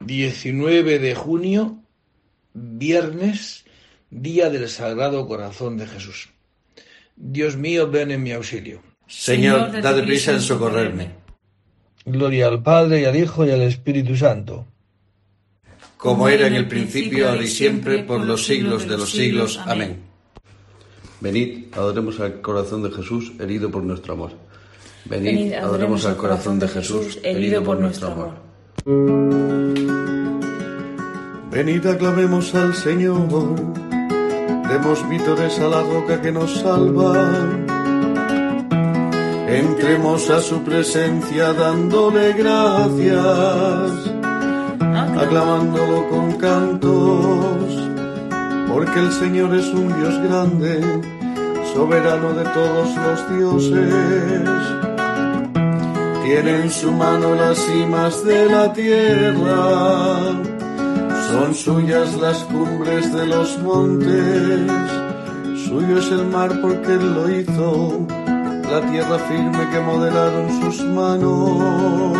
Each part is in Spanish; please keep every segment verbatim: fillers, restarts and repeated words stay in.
diecinueve de junio, viernes, día del Sagrado Corazón de Jesús. Dios mío, ven en mi auxilio. Señor, date prisa en socorrerme. Gloria al Padre, y al Hijo, y al Espíritu Santo. Como era en el principio, ahora y siempre, por los siglos de los siglos. Amén. Venid, adoremos al corazón de Jesús, herido por nuestro amor. Venid, adoremos al corazón de Jesús, herido por nuestro amor. Venid, aclamemos al Señor. Demos vítores a la roca que nos salva. Entremos a su presencia dándole gracias, aclamándolo con cantos, porque el Señor es un Dios grande, soberano de todos los dioses. Tiene en su mano las cimas de la tierra, son suyas las cumbres de los montes, suyo es el mar porque él lo hizo, la tierra firme que modelaron sus manos.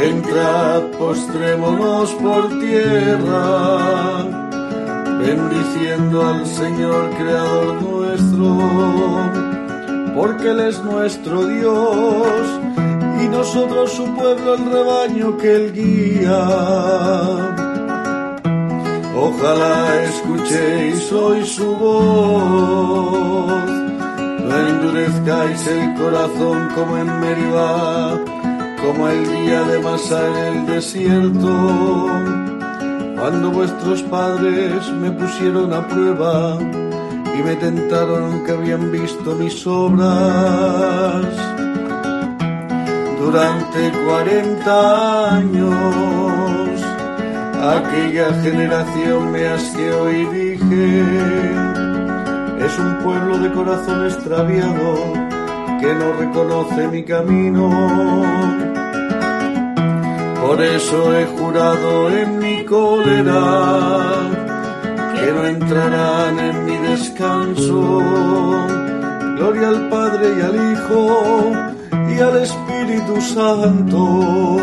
Entrad, postrémonos por tierra, bendiciendo al Señor Creador nuestro, porque Él es nuestro Dios, y nosotros su pueblo, el rebaño que él guía. Ojalá escuchéis hoy su voz, no endurezcáis el corazón como en Meribá, como el día de Masá en el desierto, cuando vuestros padres me pusieron a prueba y me tentaron que habían visto mis obras. Durante cuarenta años, aquella generación me asqueó y dije, es un pueblo de corazón extraviado, que no reconoce mi camino. Por eso he jurado en mi cólera, que no entrarán en mi descanso. Gloria al Padre y al Hijo y al Espíritu Santo,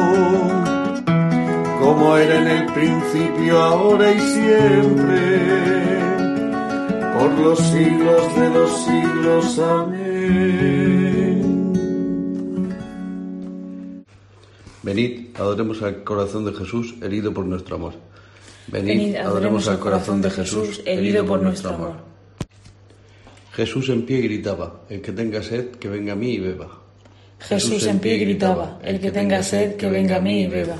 como era en el principio, ahora y siempre, por los siglos de los siglos. Amén. Venid, adoremos al corazón de Jesús, herido por nuestro amor. Venid, adoremos al corazón de Jesús, herido por nuestro amor. Jesús en pie gritaba, el que tenga sed, que venga a mí y beba. Jesús en pie gritaba, el que tenga sed, que venga a mí y beba.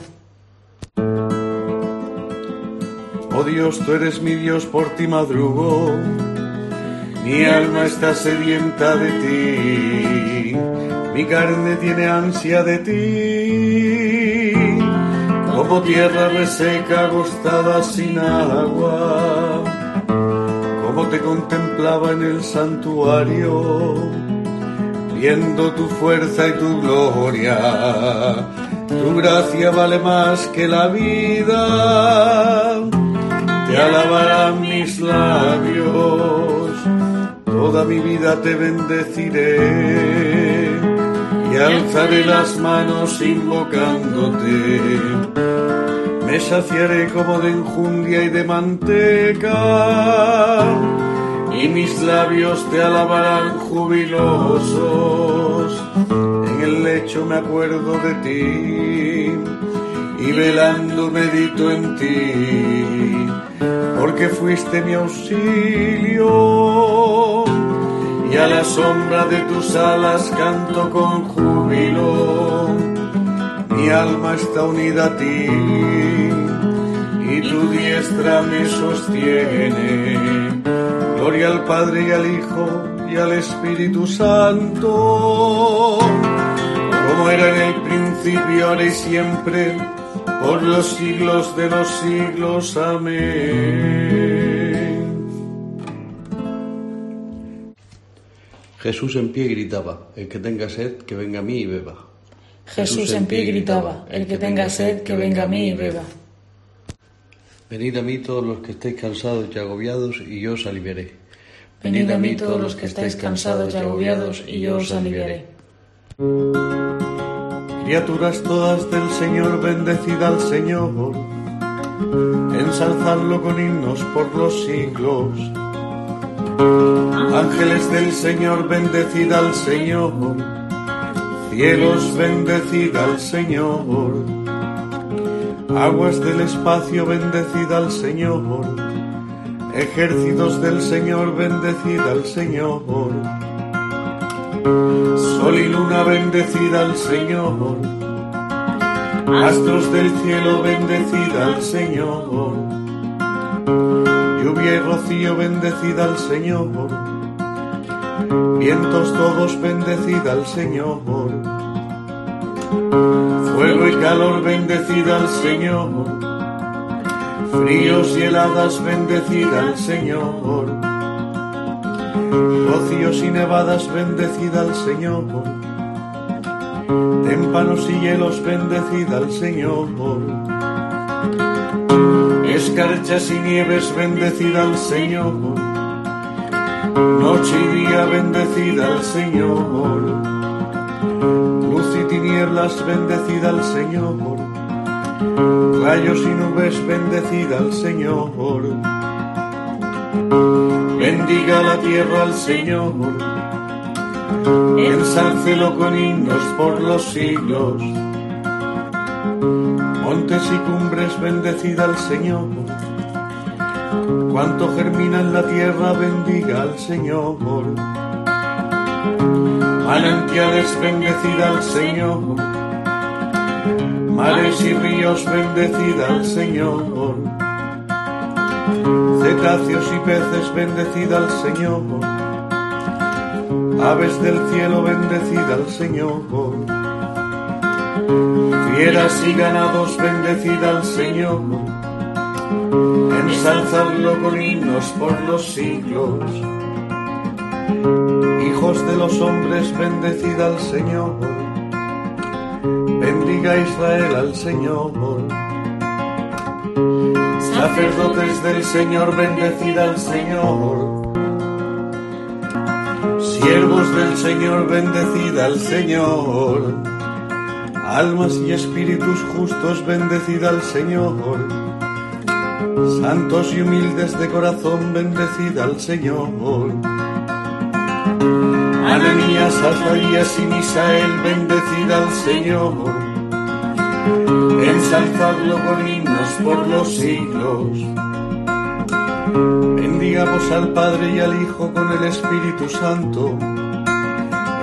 Oh Dios, tú eres mi Dios, por ti madrugo, mi alma está sedienta de ti, mi carne tiene ansia de ti, como tierra reseca, agostada sin agua, como te contemplaba en el santuario, viendo tu fuerza y tu gloria, tu gracia vale más que la vida. Te alabarán mis labios, toda mi vida te bendeciré, y alzaré las manos invocándote. Me saciaré como de enjundia y de manteca, y mis labios te alabarán jubilosos. En el lecho me acuerdo de ti, y velando medito en ti, porque fuiste mi auxilio, y a la sombra de tus alas canto con júbilo. Mi alma está unida a ti, y tu diestra me sostiene. Gloria al Padre y al Hijo y al Espíritu Santo, como era en el principio, ahora y siempre, por los siglos de los siglos. Amén. Jesús en pie gritaba, el que tenga sed, que venga a mí y beba. Jesús en pie gritaba, el que tenga sed, que venga a mí y beba. Venid a mí todos los que estéis cansados y agobiados, y yo os aliviaré. Venid a mí todos los que estáis cansados y agobiados, y yo os aliviaré. Criaturas todas del Señor, bendecid al Señor, ensalzadlo con himnos por los siglos. Ángeles del Señor, bendecid al Señor, cielos, bendecid al Señor, aguas del espacio, bendecid al Señor, ejércitos del Señor, bendecid al Señor, sol y luna, bendecid al Señor, astros del cielo, bendecid al Señor, lluvia y rocío, bendecid al Señor, vientos todos, bendecid al Señor, fuego y calor, bendecid al Señor, fríos y heladas, bendecid al Señor, rocíos y nevadas, bendecid al Señor, témpanos y hielos, bendecid al Señor, escarchas y nieves, bendecid al Señor, noche y día, bendecid al Señor, luz y tinieblas, bendecid al Señor, rayos y nubes, bendecid al Señor, bendiga la tierra al Señor, ensálcelo con himnos por los siglos. Montes y cumbres, bendecid al Señor, cuanto germina en la tierra, bendiga al Señor. Manantiales, bendecid al Señor, mares y ríos, bendecid al Señor, cetáceos y peces, bendecid al Señor, aves del cielo, bendecid al Señor, fieras y ganados, bendecid al Señor, ensalzadlo con himnos por los siglos. Hijos de los hombres, bendecid al Señor, bendiga Israel al Señor. Sacerdotes del Señor, bendecid al Señor, siervos del Señor, bendecid al Señor, almas y espíritus justos, bendecid al Señor, santos y humildes de corazón, bendecid al Señor, Ananías, Azarías y Misael, bendecid al Señor, ensalzadlo con himnos por los siglos. Bendigamos al Padre y al Hijo con el Espíritu Santo,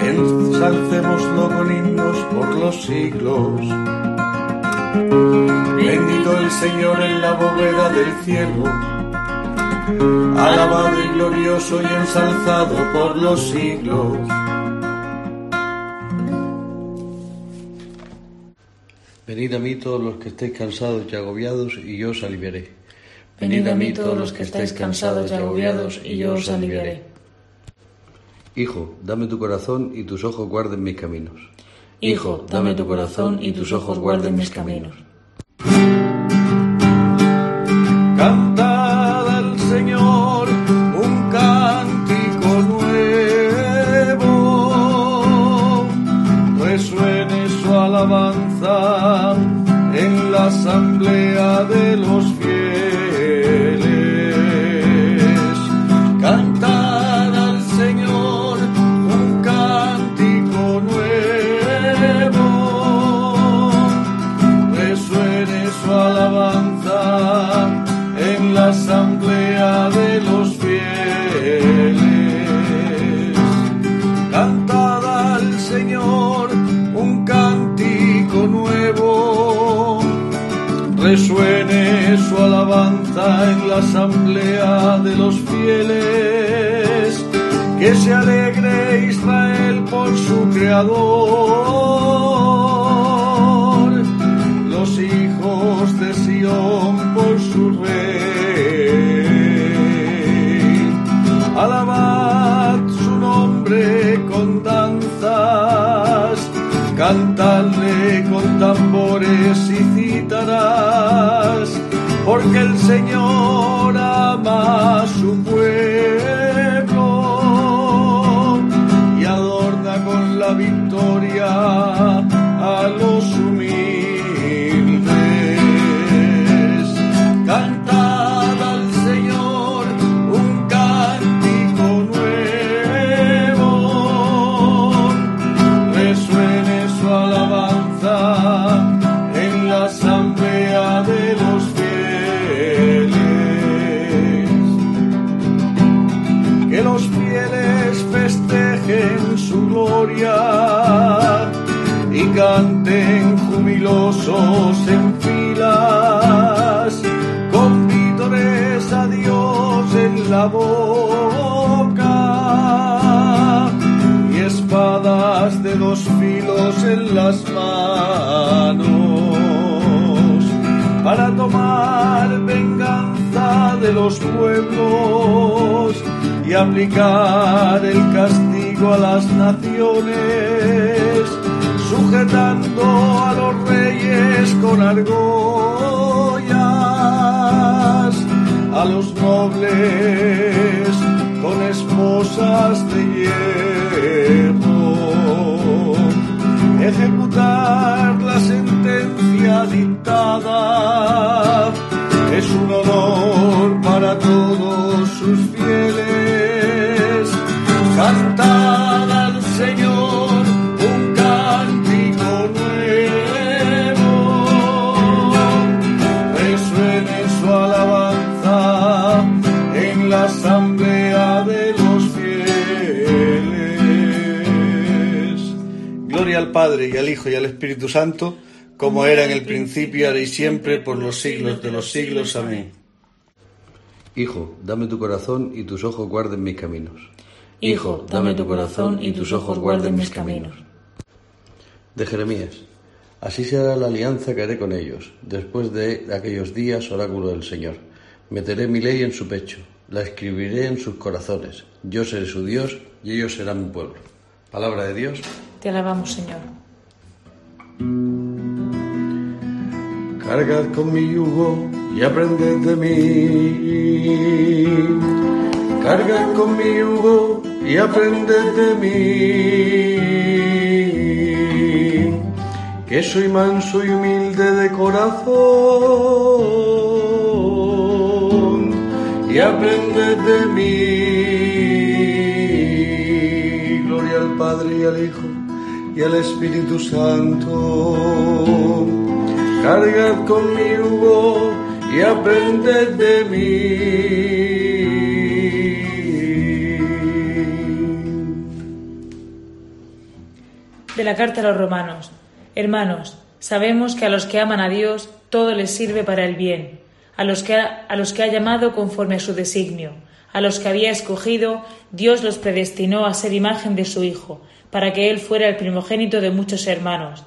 ensalcémoslo con himnos por los siglos. Bendito el Señor en la bóveda del cielo, alabado y glorioso y ensalzado por los siglos. Venid a mí todos los que estéis cansados y agobiados, y yo os aliviaré. Venid a mí todos los que estáis cansados y agobiados, y yo os aliviaré. Hijo, dame tu corazón y tus ojos guarden mis caminos. Hijo, dame tu corazón y tus ojos guarden mis caminos. Cantad al Señor un cántico nuevo, resuene su alabanza en la asamblea de los fieles. Cantad asamblea de los fieles, cantad al Señor un cántico nuevo, resuene su alabanza en la asamblea de los fieles, que se alegre Israel por su Creador, los hijos de Sion por su Rey. Alabad su nombre con danzas, cantadle con tambores y cítaras, porque el Señor ama a su pueblo y adorna con la victoria a los canten jubilosos en filas, con vítores a Dios en la boca y espadas de dos filos en las manos, para tomar venganza de los pueblos y aplicar el castigo a las naciones, sujetando a los reyes con argollas, a los nobles con esposas de hierro, ejecutar la sentencia dictada es un honor para todos sus fieles. Cantad al Señor un cántico nuevo, resuene su alabanza en la asamblea de los fieles. Gloria al Padre, y al Hijo, y al Espíritu Santo, como era en el principio, ahora y siempre, por los siglos de los siglos. Amén. Hijo, dame tu corazón y tus ojos guarden mis caminos. Hijo, dame tu corazón y tus ojos guarden mis caminos. De Jeremías. Así será la alianza que haré con ellos. Después de aquellos días, oráculo del Señor. Meteré mi ley en su pecho, la escribiré en sus corazones. Yo seré su Dios y ellos serán mi pueblo. Palabra de Dios. Te alabamos, Señor. Cargad con mi yugo y aprended de mí. Cargad con mi yugo y aprended de mí, que soy manso y humilde de corazón, y aprended de mí. Gloria al Padre y al Hijo y al Espíritu Santo. Cargad con mi yugo y aprended de mí. De la carta a los romanos. Hermanos, sabemos que a los que aman a Dios todo les sirve para el bien, a los que ha, a los que ha llamado conforme a su designio, a los que había escogido, Dios los predestinó a ser imagen de su Hijo, para que Él fuera el primogénito de muchos hermanos.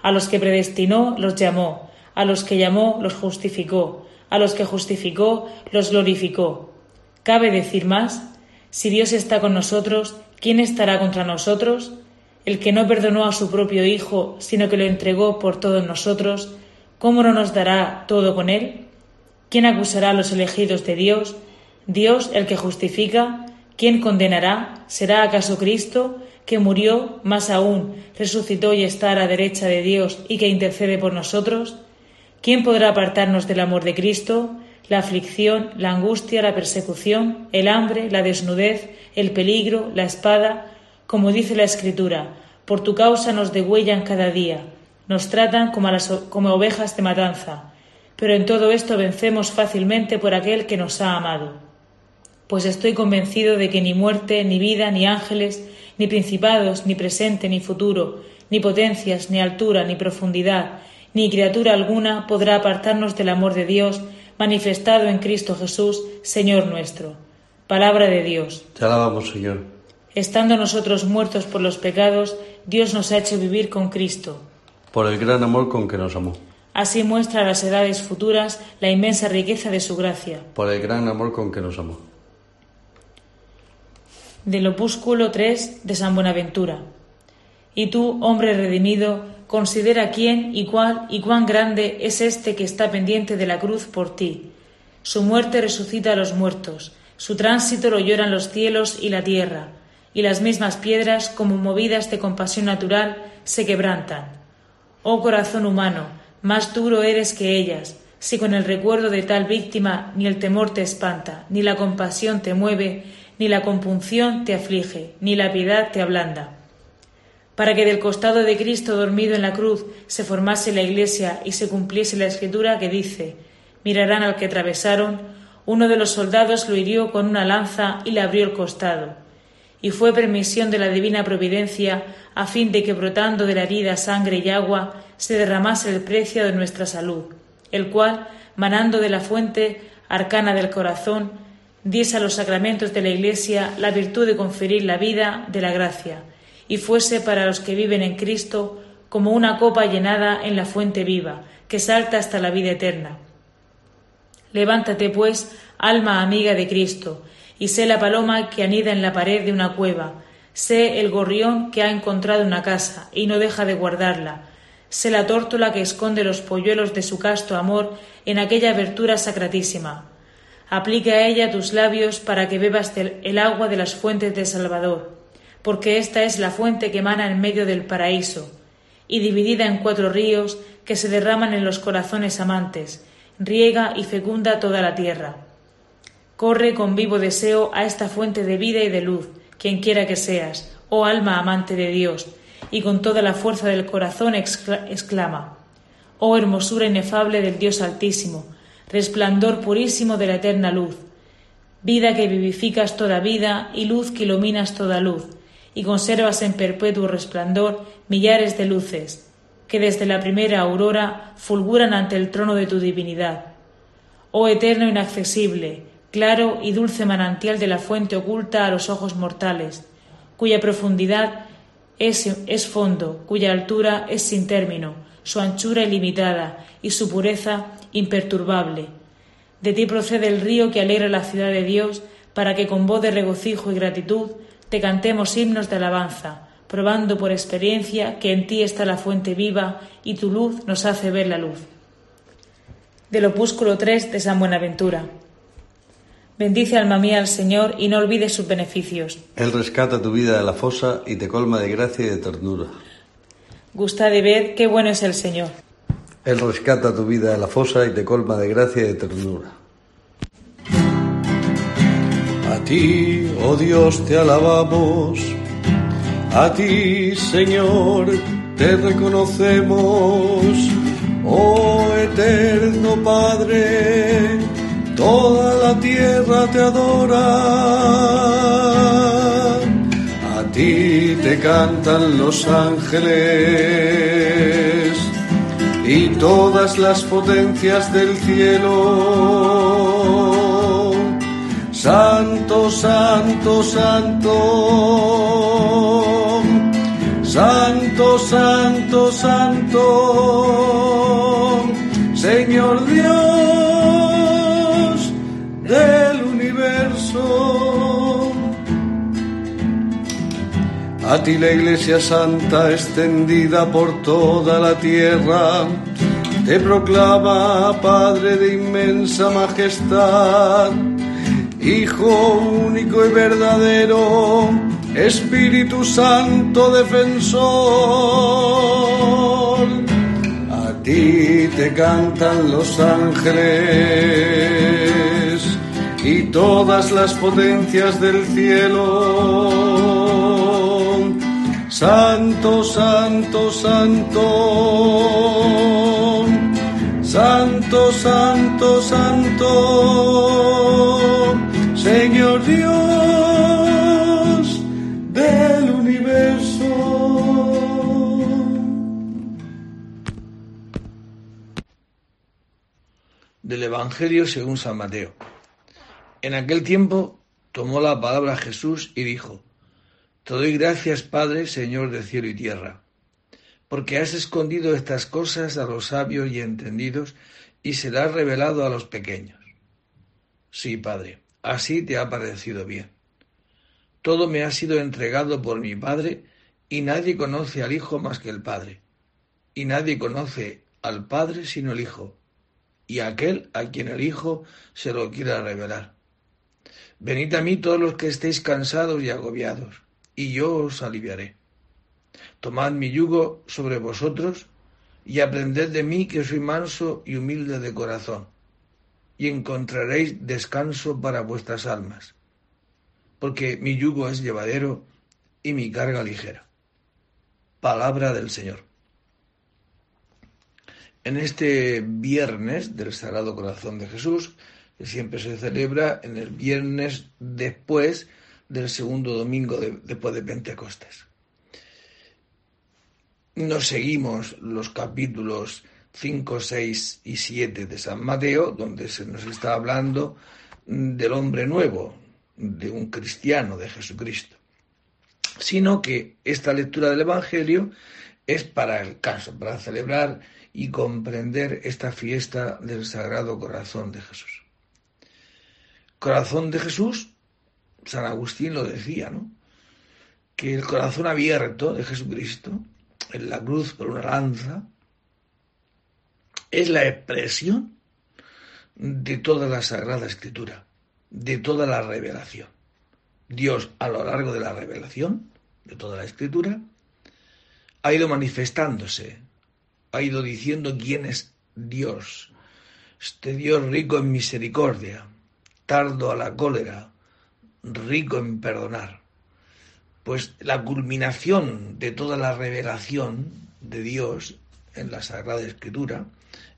A los que predestinó, los llamó, a los que llamó, los justificó, a los que justificó, los glorificó. ¿Cabe decir más? Si Dios está con nosotros, ¿quién estará contra nosotros? El que no perdonó a su propio Hijo, sino que lo entregó por todos nosotros, ¿cómo no nos dará todo con Él? ¿Quién acusará a los elegidos de Dios? Dios, el que justifica, ¿quién condenará? ¿Será acaso Cristo, que murió, más aún, resucitó y está a la derecha de Dios y que intercede por nosotros? ¿Quién podrá apartarnos del amor de Cristo? La aflicción, la angustia, la persecución, el hambre, la desnudez, el peligro, la espada. Como dice la Escritura, por tu causa nos degüellan cada día, nos tratan como, a las, como ovejas de matanza, pero en todo esto vencemos fácilmente por aquel que nos ha amado. Pues estoy convencido de que ni muerte, ni vida, ni ángeles, ni principados, ni presente, ni futuro, ni potencias, ni altura, ni profundidad, ni criatura alguna podrá apartarnos del amor de Dios manifestado en Cristo Jesús, Señor nuestro. Palabra de Dios. Te alabamos, Señor. Estando nosotros muertos por los pecados, Dios nos ha hecho vivir con Cristo. Por el gran amor con que nos amó. Así muestra a las edades futuras la inmensa riqueza de su gracia. Por el gran amor con que nos amó. Del opúsculo tres de San Buenaventura. Y tú, hombre redimido, considera quién y cuál y cuán grande es este que está pendiente de la cruz por ti. Su muerte resucita a los muertos, su tránsito lo lloran los cielos y la tierra. Y las mismas piedras, como movidas de compasión natural, se quebrantan. Oh corazón humano, más duro eres que ellas, si con el recuerdo de tal víctima ni el temor te espanta, ni la compasión te mueve, ni la compunción te aflige, ni la piedad te ablanda. Para que del costado de Cristo dormido en la cruz se formase la Iglesia y se cumpliese la Escritura que dice: mirarán al que atravesaron, uno de los soldados lo hirió con una lanza y le abrió el costado. y fue permisión de la divina providencia a fin de que brotando de la herida sangre y agua se derramase el precio de nuestra salud, el cual, manando de la fuente arcana del corazón, diese a los sacramentos de la Iglesia la virtud de conferir la vida de la gracia, y fuese para los que viven en Cristo como una copa llenada en la fuente viva, que salta hasta la vida eterna. Levántate, pues, alma amiga de Cristo, y sé la paloma que anida en la pared de una cueva, sé el gorrión que ha encontrado una casa y no deja de guardarla, sé la tórtola que esconde los polluelos de su casto amor en aquella abertura sacratísima. Aplica a ella tus labios para que bebas el agua de las fuentes de Salvador, porque esta es la fuente que emana en medio del paraíso, y dividida en cuatro ríos que se derraman en los corazones amantes, riega y fecunda toda la tierra. Corre con vivo deseo a esta fuente de vida y de luz, quien quiera que seas, oh alma amante de Dios, y con toda la fuerza del corazón exclama: oh hermosura inefable del Dios Altísimo, resplandor purísimo de la eterna luz, vida que vivificas toda vida y luz que iluminas toda luz, y conservas en perpetuo resplandor millares de luces, que desde la primera aurora fulguran ante el trono de tu divinidad. Oh eterno inaccesible, claro y dulce manantial de la fuente oculta a los ojos mortales, cuya profundidad es, es fondo, cuya altura es sin término, su anchura ilimitada y su pureza imperturbable. De ti procede el río que alegra la ciudad de Dios, para que con voz de regocijo y gratitud te cantemos himnos de alabanza, probando por experiencia que en ti está la fuente viva y tu luz nos hace ver la luz. Del opúsculo tres de San Buenaventura. Bendice, alma mía, al Señor y no olvides sus beneficios. Él rescata tu vida de la fosa y te colma de gracia y de ternura. Gustad y ved qué bueno es el Señor. Él rescata tu vida de la fosa y te colma de gracia y de ternura. A ti, oh Dios, te alabamos. A ti, Señor, te reconocemos, oh eterno Padre, toda la tierra te adora, a ti te cantan los ángeles y todas las potencias del cielo. Santo, santo, santo, Santo, Santo, Santo, Señor Dios del universo. A ti la Iglesia Santa, extendida por toda la tierra, te proclama Padre de inmensa majestad, Hijo único y verdadero, Espíritu Santo defensor. A ti te cantan los ángeles y todas las potencias del cielo. Santo, santo, santo, santo, santo, santo, Señor Dios del universo. Del Evangelio según San Mateo. En aquel tiempo tomó la palabra Jesús y dijo: Te doy gracias, Padre, Señor de cielo y tierra, porque has escondido estas cosas a los sabios y entendidos y se las has revelado a los pequeños. Sí, Padre, así te ha parecido bien. Todo me ha sido entregado por mi Padre, y nadie conoce al Hijo más que el Padre, y nadie conoce al Padre sino el Hijo, y aquel a quien el Hijo se lo quiera revelar. Venid a mí todos los que estéis cansados y agobiados, y yo os aliviaré. Tomad mi yugo sobre vosotros, y aprended de mí, que soy manso y humilde de corazón, y encontraréis descanso para vuestras almas, porque mi yugo es llevadero y mi carga ligera. Palabra del Señor. En este viernes del Sagrado Corazón de Jesús, que siempre se celebra en el viernes después del segundo domingo de, después de Pentecostés. Nos seguimos los capítulos cinco, seis y siete de San Mateo, donde se nos está hablando del hombre nuevo, de un cristiano, de Jesucristo. Sino que esta lectura del Evangelio es para el caso, para celebrar y comprender esta fiesta del Sagrado Corazón de Jesús. Corazón de Jesús, San Agustín lo decía, ¿no? Que el corazón abierto de Jesucristo, en la cruz por una lanza, es la expresión de toda la Sagrada Escritura, de toda la revelación. Dios, a lo largo de la revelación, de toda la Escritura, ha ido manifestándose, ha ido diciendo quién es Dios. Este Dios rico en misericordia, tardo a la cólera, rico en perdonar. Pues la culminación de toda la revelación de Dios en la Sagrada Escritura,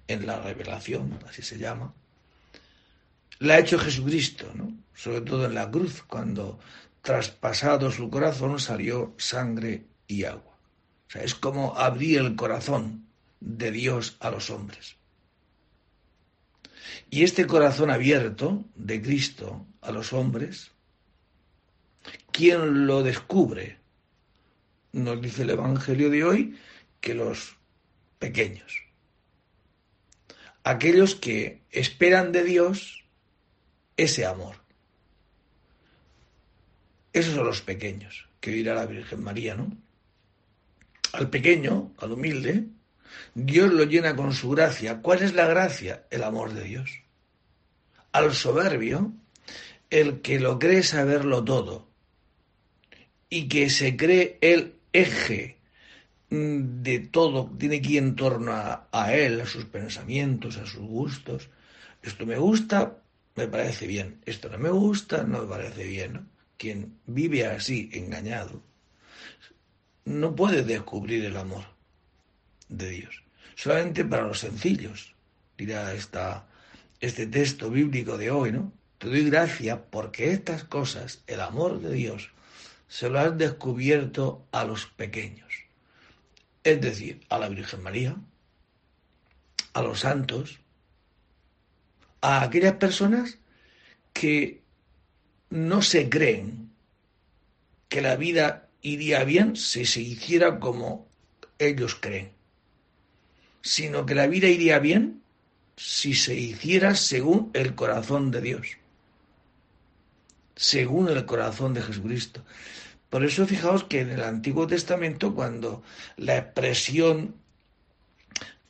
en la revelación, así se llama, la ha hecho Jesucristo, ¿no? Sobre todo en la cruz, cuando traspasado su corazón salió sangre y agua. O sea, es como abrir el corazón de Dios a los hombres. Y este corazón abierto de Cristo a los hombres, ¿quién lo descubre? Nos dice el Evangelio de hoy que los pequeños, aquellos que esperan de Dios ese amor. Esos son los pequeños, que dirá la Virgen María, ¿no? Al pequeño, al humilde, Dios lo llena con su gracia. ¿Cuál es la gracia? El amor de Dios. Al soberbio, el que lo cree saberlo todo y que se cree el eje de todo, tiene que ir en torno a, a él, a sus pensamientos, a sus gustos. Esto me gusta, me parece bien. Esto no me gusta, no me parece bien, ¿no? Quien vive así, engañado, no puede descubrir el amor de Dios. Solamente para los sencillos, dirá esta, este texto bíblico de hoy, ¿no? Te doy gracias porque estas cosas, el amor de Dios, se lo has descubierto a los pequeños. Es decir, a la Virgen María, a los santos, a aquellas personas que no se creen que la vida iría bien si se hiciera como ellos creen, sino que la vida iría bien si se hiciera según el corazón de Dios, según el corazón de Jesucristo. Por eso fijaos que en el Antiguo Testamento, cuando la expresión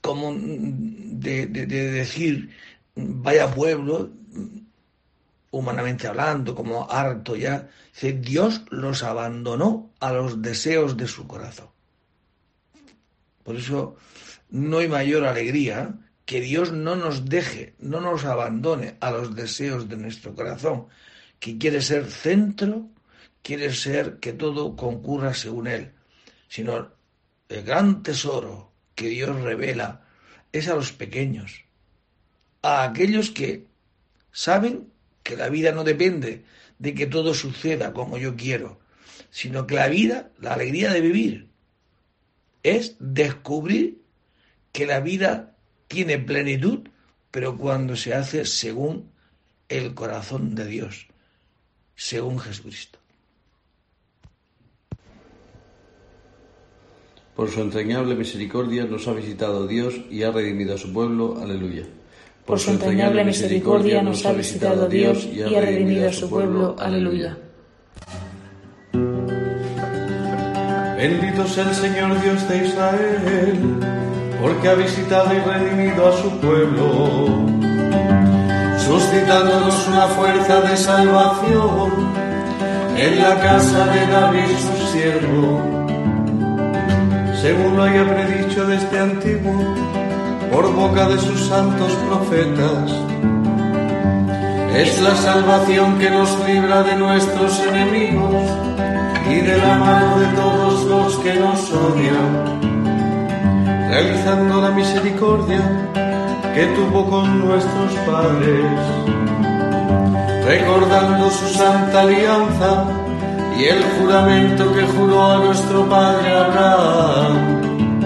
común de, de, de decir vaya pueblo, humanamente hablando, como harto ya, dice, Dios los abandonó a los deseos de su corazón. Por eso no hay mayor alegría que Dios no nos deje, no nos abandone a los deseos de nuestro corazón, que quiere ser centro, quiere ser que todo concurra según Él, sino el gran tesoro que Dios revela es a los pequeños, a aquellos que saben que la vida no depende de que todo suceda como yo quiero, sino que la vida, la alegría de vivir, es descubrir que la vida tiene plenitud, pero cuando se hace según el corazón de Dios, según Jesucristo. Por su entrañable misericordia nos ha visitado Dios y ha redimido a su pueblo. Aleluya. Por su entrañable misericordia nos ha visitado Dios y ha redimido a su pueblo. Aleluya. Bendito sea el Señor Dios de Israel, porque ha visitado y redimido a su pueblo, suscitándonos una fuerza de salvación en la casa de David su siervo, según lo haya predicho desde antiguo, por boca de sus santos profetas. Es la salvación que nos libra de nuestros enemigos y de la mano de todos los que nos odian, realizando la misericordia que tuvo con nuestros padres, recordando su santa alianza y el juramento que juró a nuestro padre Abraham,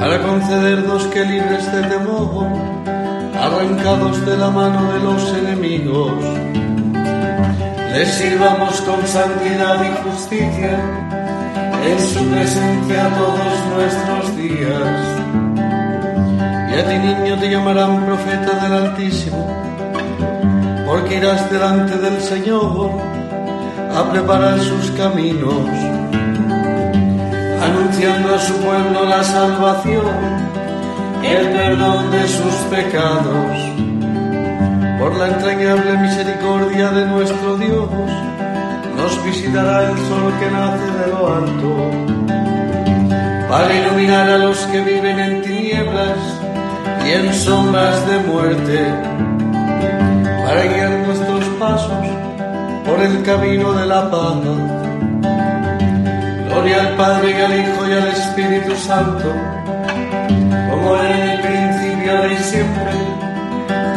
para concedernos que libres de temor, arrancados de la mano de los enemigos, les sirvamos con santidad y justicia en su presencia todos nuestros días. Y a ti, niño, te llamarán profeta del Altísimo, porque irás delante del Señor a preparar sus caminos, anunciando a su pueblo la salvación y el perdón de sus pecados. Por la entrañable misericordia de nuestro Dios, nos visitará el sol que nace de lo alto, para iluminar a los que viven en tinieblas y en sombras de muerte, para guiar nuestros pasos por el camino de la paz. Gloria al Padre, y al Hijo, y al Espíritu Santo, como en el principio, ahora y siempre,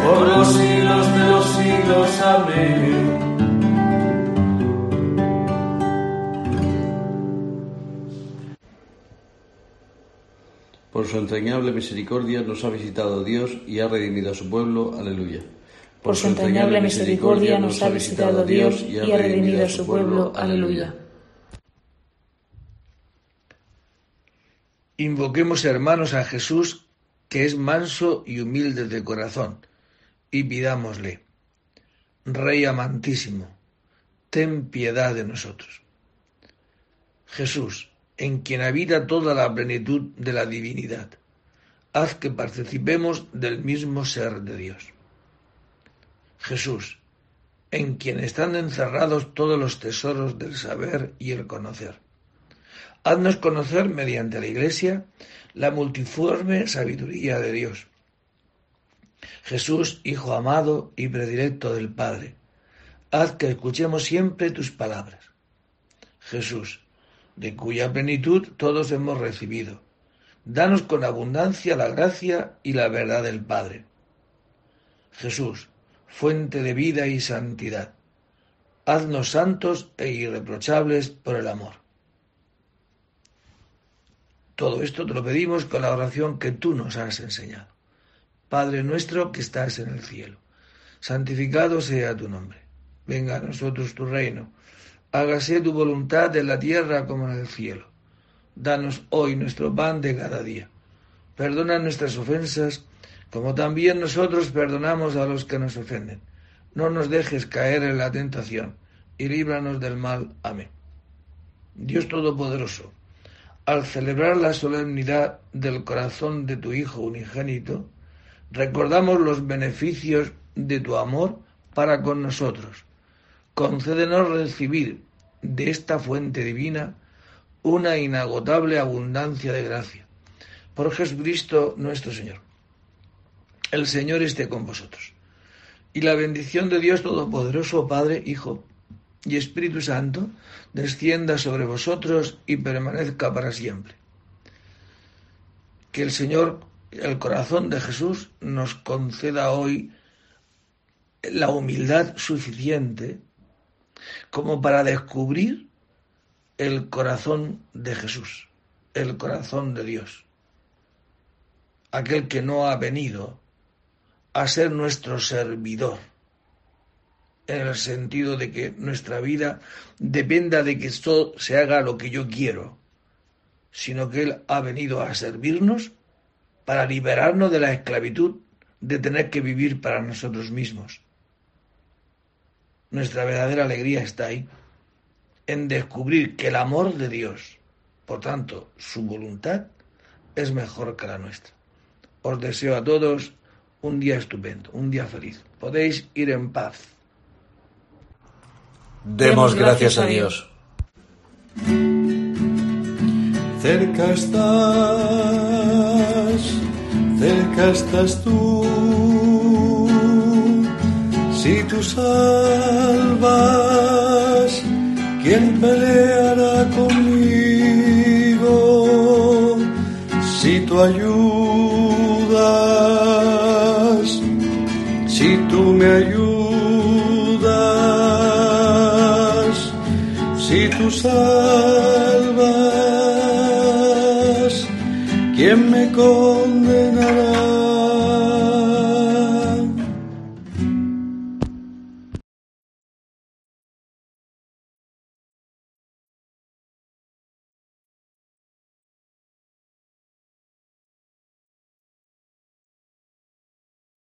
por los siglos de los siglos. Amén. Por su entrañable misericordia nos ha visitado Dios y ha redimido a su pueblo. Aleluya. Por su entrañable misericordia nos ha visitado Dios y ha redimido a su pueblo. Aleluya. Invoquemos, hermanos, a Jesús, que es manso y humilde de corazón, y pidámosle: Rey amantísimo, ten piedad de nosotros. Jesús, en quien habita toda la plenitud de la divinidad, haz que participemos del mismo ser de Dios. Jesús, en quien están encerrados todos los tesoros del saber y el conocer, haznos conocer mediante la Iglesia la multiforme sabiduría de Dios. Jesús, Hijo amado y predilecto del Padre, haz que escuchemos siempre tus palabras. Jesús, de cuya plenitud todos hemos recibido, danos con abundancia la gracia y la verdad del Padre. Jesús, fuente de vida y santidad, haznos santos e irreprochables por el amor. Todo esto te lo pedimos con la oración que tú nos has enseñado. Padre nuestro que estás en el cielo, santificado sea tu nombre. Venga a nosotros tu reino. Hágase tu voluntad en la tierra como en el cielo. Danos hoy nuestro pan de cada día. Perdona nuestras ofensas, como también nosotros perdonamos a los que nos ofenden. No nos dejes caer en la tentación, y líbranos del mal. Amén. Dios Todopoderoso, al celebrar la solemnidad del corazón de tu Hijo unigénito, recordamos los beneficios de tu amor para con nosotros. Concédenos recibir de esta fuente divina una inagotable abundancia de gracia. Por Jesucristo nuestro Señor. El Señor esté con vosotros. Y la bendición de Dios Todopoderoso, Padre, Hijo y Espíritu Santo, descienda sobre vosotros y permanezca para siempre. Que el Señor, el corazón de Jesús, nos conceda hoy la humildad suficiente como para descubrir el corazón de Jesús, el corazón de Dios, aquel que no ha venido a ser nuestro servidor, en el sentido de que nuestra vida dependa de que esto se haga lo que yo quiero, sino que Él ha venido a servirnos para liberarnos de la esclavitud de tener que vivir para nosotros mismos. Nuestra verdadera alegría está ahí, en descubrir que el amor de Dios, por tanto, su voluntad, es mejor que la nuestra. Os deseo a todos un día estupendo, un día feliz. Podéis ir en paz. Demos gracias a Dios. Cerca estás, cerca estás tú, si tú salvas, ¿quién peleará conmigo? Si tú ayudas, si tú me ayudas, Si tú salvas, ¿quién me condenará?